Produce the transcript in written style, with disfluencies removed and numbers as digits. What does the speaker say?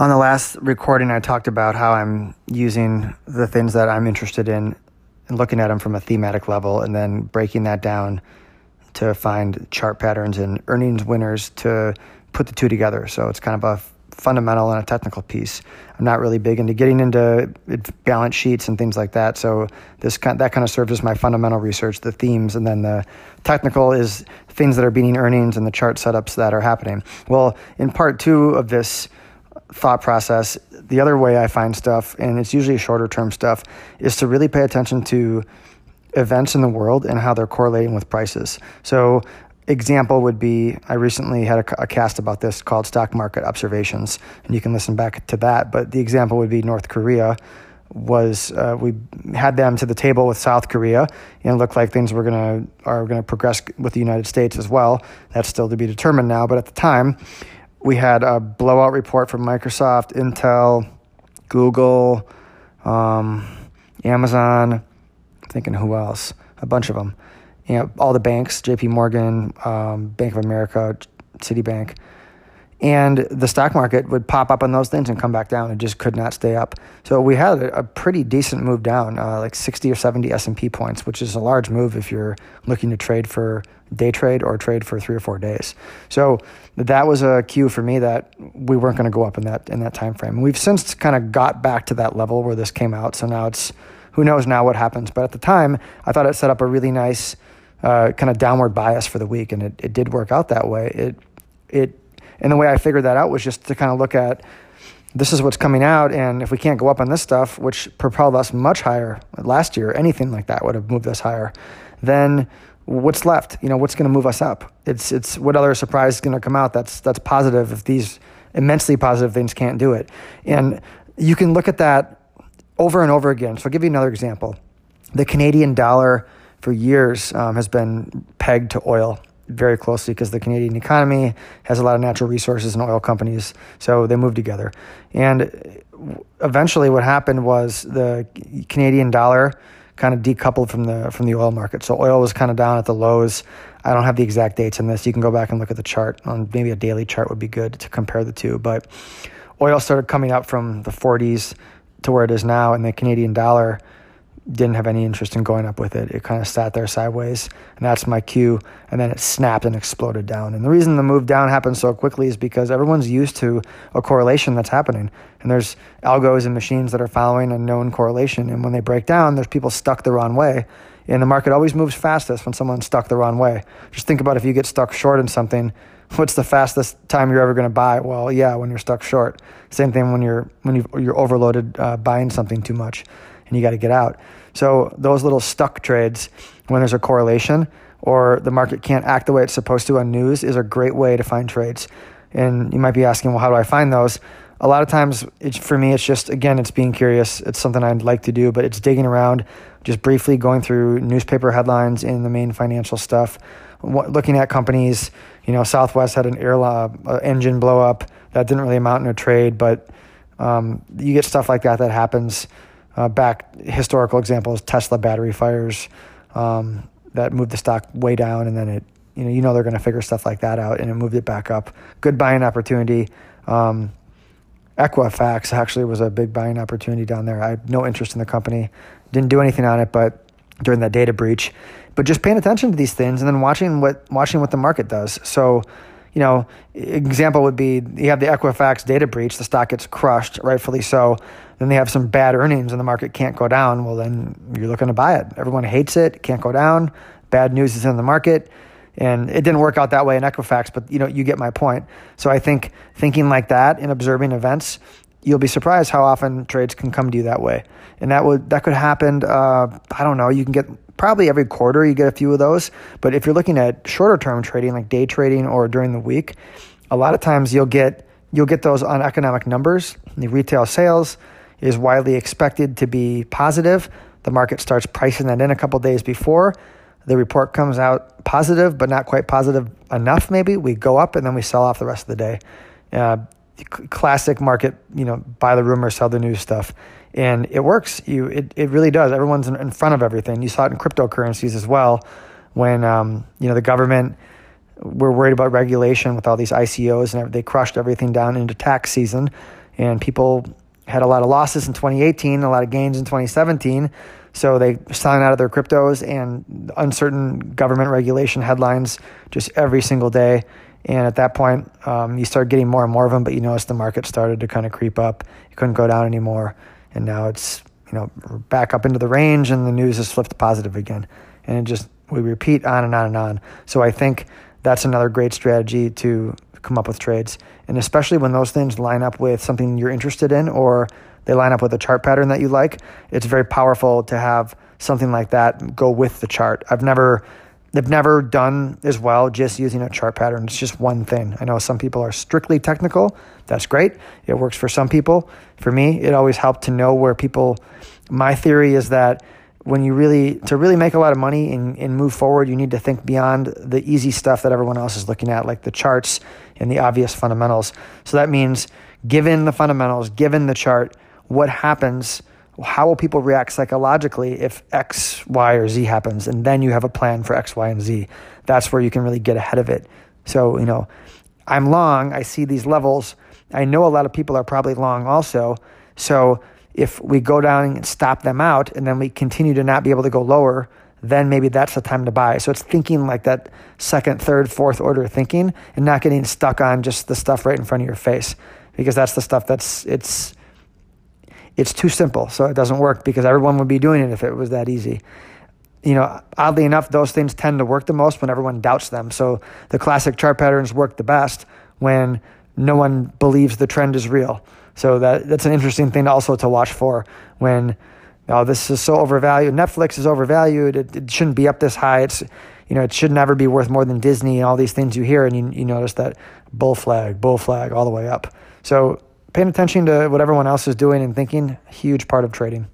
On the last recording, I talked about how I'm using the things that I'm interested in and looking at them from a thematic level and then breaking that down to find chart patterns and earnings winners to put the two together. So it's kind of a fundamental and a technical piece. I'm not really big into getting into balance sheets and things like that. So that kind of serves as my fundamental research, the themes, and then the technical is things that are beating earnings and the chart setups that are happening. Well, in part two of this thought process, the other way I find stuff, and it's usually shorter term stuff, is to really pay attention to events in the world and how they're correlating with prices. So example would be, I recently had a cast about this called Stock Market Observations, and you can listen back to that. But the example would be North Korea was, we had them to the table with South Korea, and it looked like things were going to progress with the United States as well. That's still to be determined now. But at the time, we had a blowout report from Microsoft, Intel, Google, Amazon, I'm thinking who else, a bunch of them. You know, all the banks, JP Morgan, Bank of America, Citibank. And the stock market would pop up on those things and come back down. It just could not stay up. So we had a pretty decent move down, like 60 or 70 S&P points, which is a large move if you're looking to trade for day trade or trade for 3 or 4 days. So that was a cue for me that we weren't going to go up in that time frame. And we've since kind of got back to that level where this came out. So now it's, who knows now what happens. But at the time, I thought it set up a really nice kind of downward bias for the week, and it did work out that way. And the way I figured that out was just to kind of look at, this is what's coming out, and if we can't go up on this stuff, which propelled us much higher last year, anything like that would have moved us higher, then what's left? You know, what's going to move us up? It's what other surprise is going to come out that's positive if these immensely positive things can't do it. And you can look at that over and over again. So I'll give you another example. The Canadian dollar for years has been pegged to oil very closely because the Canadian economy has a lot of natural resources and oil companies, so they move together. And eventually what happened was the Canadian dollar kind of decoupled from the oil market. So oil was kind of down at the lows. I don't have the exact dates on this. You can go back and look at the chart. Maybe a daily chart would be good to compare the two. But oil started coming up from the 40s to where it is now, and the Canadian dollar didn't have any interest in going up with it. It kind of sat there sideways, and that's my cue. And then it snapped and exploded down. And the reason the move down happened so quickly is because everyone's used to a correlation that's happening. And there's algos and machines that are following a known correlation. And when they break down, there's people stuck the wrong way. And the market always moves fastest when someone's stuck the wrong way. Just think about if you get stuck short in something, what's the fastest time you're ever going to buy? Well, yeah, when you're stuck short. Same thing when you're overloaded buying something too much, and you got to get out. So those little stuck trades, when there's a correlation or the market can't act the way it's supposed to on news, is a great way to find trades. And you might be asking, well, how do I find those? A lot of times, for me, it's just, again, it's being curious. It's something I'd like to do, but it's digging around, just briefly going through newspaper headlines in the main financial stuff, looking at companies. You know, Southwest had an engine blow up. That didn't really amount to a trade, but you get stuff like that happens. Back historical examples, Tesla battery fires that moved the stock way down, and then it, you know they're going to figure stuff like that out, and it moved it back up. Good buying opportunity. Equifax actually was a big buying opportunity down there. I had no interest in the company, didn't do anything on it, but during that data breach, but just paying attention to these things and then watching what the market does. So, you know, example would be you have the Equifax data breach, the stock gets crushed, rightfully so. Then they have some bad earnings and the market can't go down. Well, then you're looking to buy it. Everyone hates it, can't go down. Bad news is in the market. And it didn't work out that way in Equifax, but you get my point. So I think thinking like that and observing events, you'll be surprised how often trades can come to you that way. And that could happen, I don't know, you can get probably every quarter you get a few of those. But if you're looking at shorter term trading, like day trading or during the week, a lot of times you'll get those on economic numbers. The retail sales is widely expected to be positive. The market starts pricing that in a couple days before. The report comes out positive, but not quite positive enough maybe. We go up and then we sell off the rest of the day. Classic market, buy the rumor, sell the news stuff. And it works. It really does. Everyone's in front of everything. You saw it in cryptocurrencies as well, when the government were worried about regulation with all these ICOs, and they crushed everything down into tax season. and people had a lot of losses in 2018, a lot of gains in 2017. So they were selling out of their cryptos, and uncertain government regulation headlines just every single day. And at that point, you start getting more and more of them, but you notice the market started to kind of creep up. It couldn't go down anymore. And now it's, you know, back up into the range, and the news has flipped positive again. And it just, we repeat on and on and on. So I think that's another great strategy to come up with trades. And especially when those things line up with something you're interested in, or they line up with a chart pattern that you like, it's very powerful to have something like that go with the chart. They've never done as well just using a chart pattern. It's just one thing. I know some people are strictly technical. That's great. It works for some people. For me, it always helped to know where people, my theory is that when you really make a lot of money and move forward, you need to think beyond the easy stuff that everyone else is looking at, like the charts and the obvious fundamentals. So that means given the fundamentals, given the chart, what happens? How will people react psychologically if X, Y, or Z happens? And then you have a plan for X, Y, and Z. That's where you can really get ahead of it. So, you know, I'm long. I see these levels. I know a lot of people are probably long also. So if we go down and stop them out, and then we continue to not be able to go lower, then maybe that's the time to buy. So it's thinking like that second, third, fourth order thinking, and not getting stuck on just the stuff right in front of your face, because that's the stuff that's, it's too simple, so it doesn't work, because everyone would be doing it if it was that easy. You know, oddly enough, those things tend to work the most when everyone doubts them. So the classic chart patterns work the best when no one believes the trend is real. So that's an interesting thing also to watch for, when, oh, this is so overvalued. Netflix is overvalued. It shouldn't be up this high. It's, you know, it should never be worth more than Disney, and all these things you hear, and you notice that bull flag all the way up. So paying attention to what everyone else is doing and thinking, huge part of trading.